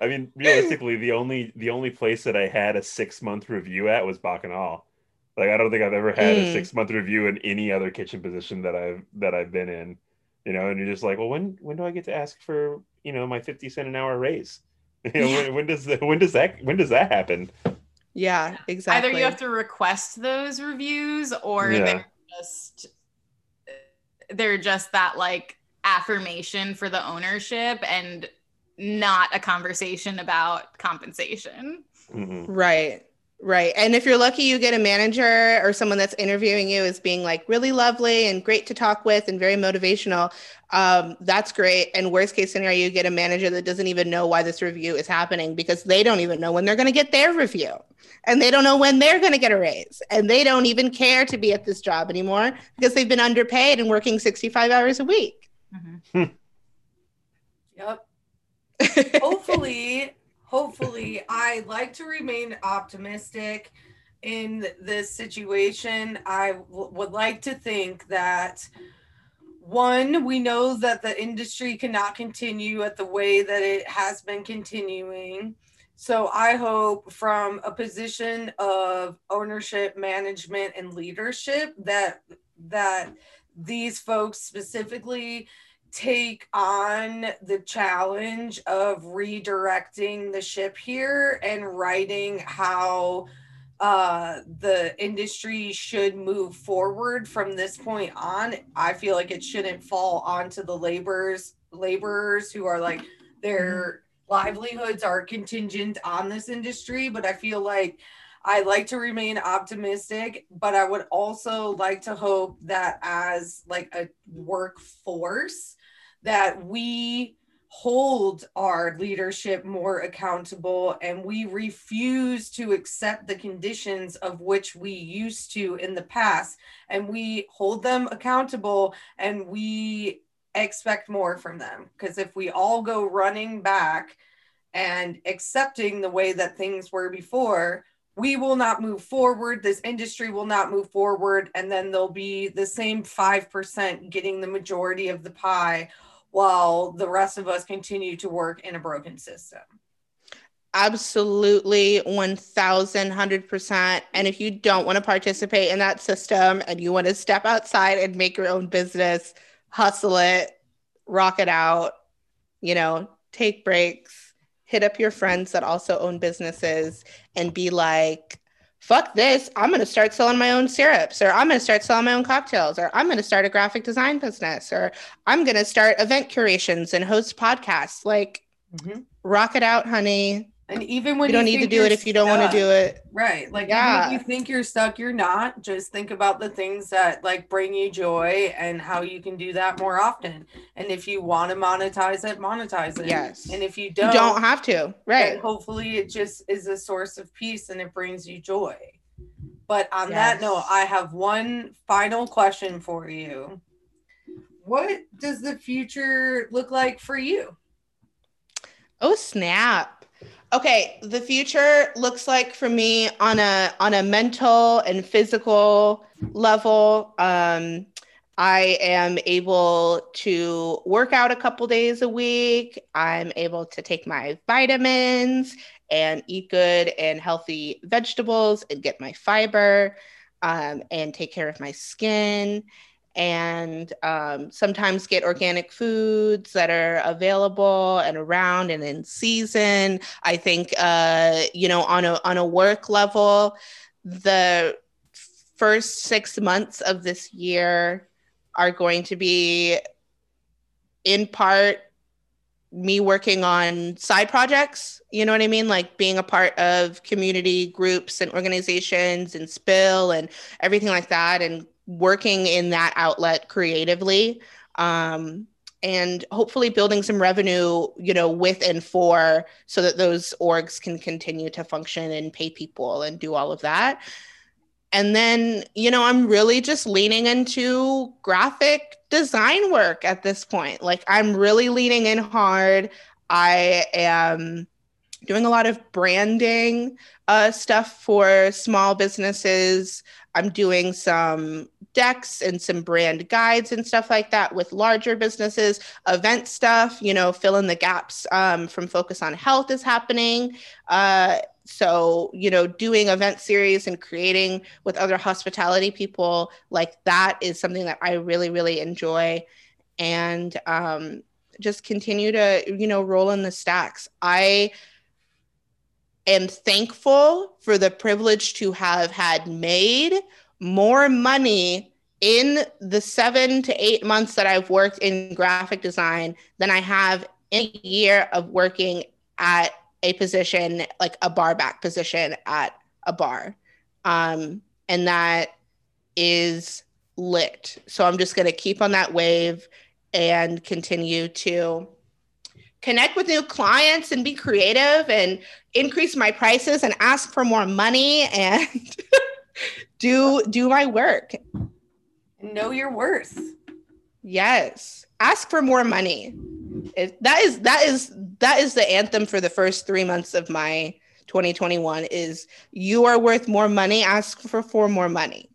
I mean, realistically, the only the only place that I had a six-month review at was Bacchanal. Like, I don't think I've ever had mm. a six month review in any other kitchen position that I've that I've been in, you know. And you're just like, well, when when do I get to ask for, you know, my fifty cent an hour raise? You know, yeah. when, when does the, when does that when does that happen? Yeah, exactly. Either you have to request those reviews, or yeah. they're just they're just that like affirmation for the ownership and not a conversation about compensation. Mm-hmm. Right. Right. And if you're lucky, you get a manager or someone that's interviewing you as being like really lovely and great to talk with and very motivational. Um, that's great. And worst case scenario, you get a manager that doesn't even know why this review is happening because they don't even know when they're going to get their review, and they don't know when they're going to get a raise, and they don't even care to be at this job anymore because they've been underpaid and working sixty-five hours a week. Mm-hmm. Yep. Hopefully... Hopefully, I like to remain optimistic in this situation. I w- would like to think that, one, we know that the industry cannot continue at the way that it has been continuing. So I hope from a position of ownership, management, and leadership that that these folks specifically take on the challenge of redirecting the ship here and writing how uh, the industry should move forward from this point on. I feel like it shouldn't fall onto the laborers, laborers who are like, their livelihoods are contingent on this industry. But I feel like I like to remain optimistic, but I would also like to hope that as like a workforce, that we hold our leadership more accountable and we refuse to accept the conditions of which we used to in the past, and we hold them accountable and we expect more from them. Because if we all go running back and accepting the way that things were before, we will not move forward, this industry will not move forward, and then there'll be the same five percent getting the majority of the pie while the rest of us continue to work in a broken system. Absolutely, one thousand, one hundred percent. And if you don't want to participate in that system and you want to step outside and make your own business, hustle it, rock it out, you know, take breaks. Hit up your friends that also own businesses and be like, fuck this, I'm going to start selling my own syrups, or I'm going to start selling my own cocktails, or I'm going to start a graphic design business, or I'm going to start event curations and host podcasts. Like, mm-hmm. rock it out, honey. And even when you, you don't need to do it if you don't want to do it. Right. Like, yeah. even if you think you're stuck, you're not. Just think about the things that like bring you joy and how you can do that more often. And if you want to monetize it, monetize it. Yes. And if you don't, you don't have to. Right. Hopefully it just is a source of peace and it brings you joy. But on yes. that note, I have one final question for you. What does the future look like for you? Oh, snap. Okay, the future looks like for me on a on a mental and physical level. Um, I am able to work out a couple days a week. I'm able to take my vitamins and eat good and healthy vegetables and get my fiber um, and take care of my skin. And um, sometimes get organic foods that are available and around and in season. I think, uh, you know, on a on a work level, the first six months of this year are going to be in part me working on side projects, you know what I mean? Like being a part of community groups and organizations and Spill and everything like that, and working in that outlet creatively, um, and hopefully building some revenue, you know, with and for, so that those orgs can continue to function and pay people and do all of that. And then, you know, I'm really just leaning into graphic design work at this point. Like, I'm really leaning in hard. I am doing a lot of branding uh, stuff for small businesses. I'm doing some decks and some brand guides and stuff like that with larger businesses, event stuff, you know, fill in the gaps um, from Focus on Health is happening. Uh, so, you know, doing event series and creating with other hospitality people like that is something that I really, really enjoy. And um, just continue to, you know, roll in the stacks. I am thankful for the privilege to have had made more money in the seven to eight months that I've worked in graphic design than I have in a year of working at a position, like a bar back position at a bar. Um, and that is lit. So I'm just going to keep on that wave and continue to connect with new clients and be creative and increase my prices and ask for more money and do do my work. Know your worth. Yes. Ask for more money. It, that is that is that is the anthem for the first three months of my twenty twenty-one is you are worth more money. Ask for, for more money.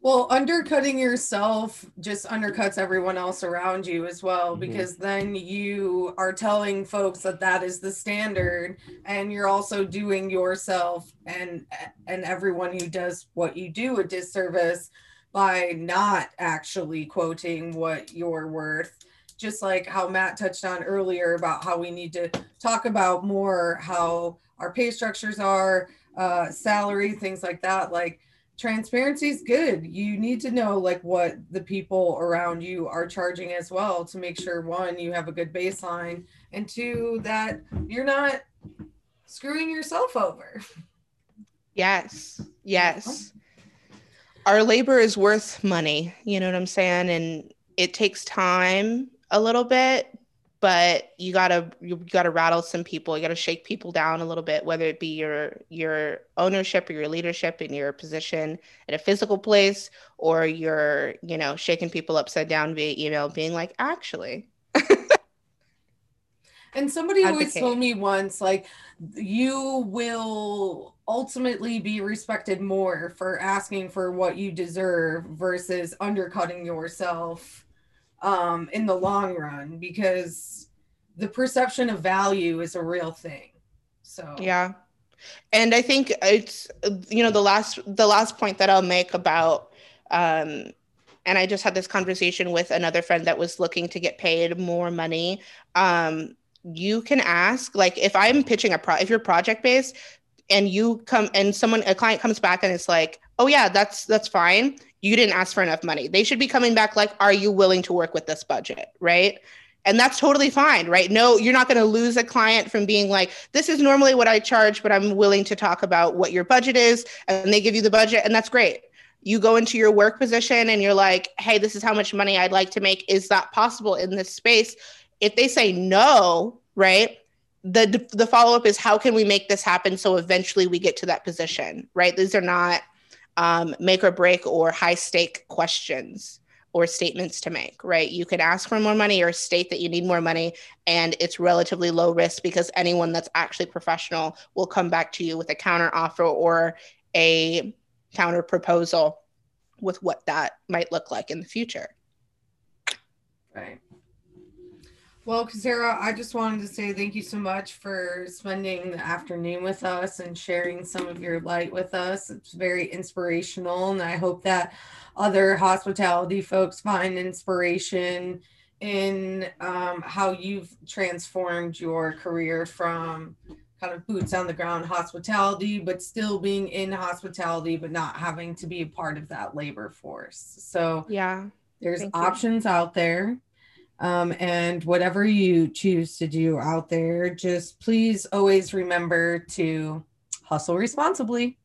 Well, undercutting yourself just undercuts everyone else around you as well, because mm-hmm. then you are telling folks that that is the standard, and you're also doing yourself and and everyone who does what you do a disservice by not actually quoting what you're worth. Just like how Matt touched on earlier about how we need to talk about more how our pay structures are, uh, salary, things like that. Like, transparency is good. You need to know like what the people around you are charging as well to make sure, one, you have a good baseline, and two, that you're not screwing yourself over. Yes. Yes. Our labor is worth money. You know what I'm saying? And it takes time a little bit, but you gotta, you gotta rattle some people. You gotta shake people down a little bit, whether it be your, your ownership or your leadership in your position at a physical place, or you're, you know, shaking people upside down via email being like, actually. And somebody advocate. Always told me once, like, you will ultimately be respected more for asking for what you deserve versus undercutting yourself um in the long run, because the perception of value is a real thing. So yeah. And I think it's, you know, the last the last point that I'll make about um and I just had this conversation with another friend that was looking to get paid more money. Um you can ask, like, if I'm pitching a pro if you're project based and you come and someone a client comes back and it's like, oh yeah, that's that's fine, you didn't ask for enough money. They should be coming back like, are you willing to work with this budget, right? And that's totally fine, right? No, you're not going to lose a client from being like, this is normally what I charge, but I'm willing to talk about what your budget is, and they give you the budget, and that's great. You go into your work position and you're like, hey, this is how much money I'd like to make. Is that possible in this space? If they say no, right? The, the follow-up is, how can we make this happen so eventually we get to that position, right? These are not Um, make or break or high stake questions or statements to make, right? You can ask for more money or state that you need more money, and it's relatively low risk because anyone that's actually professional will come back to you with a counter offer or a counter proposal with what that might look like in the future. Right. Well, Kisira, I just wanted to say thank you so much for spending the afternoon with us and sharing some of your light with us. It's very inspirational, and I hope that other hospitality folks find inspiration in um, how you've transformed your career from kind of boots on the ground hospitality, but still being in hospitality, but not having to be a part of that labor force. So yeah, there's options out there. Um, and whatever you choose to do out there, just please always remember to hustle responsibly.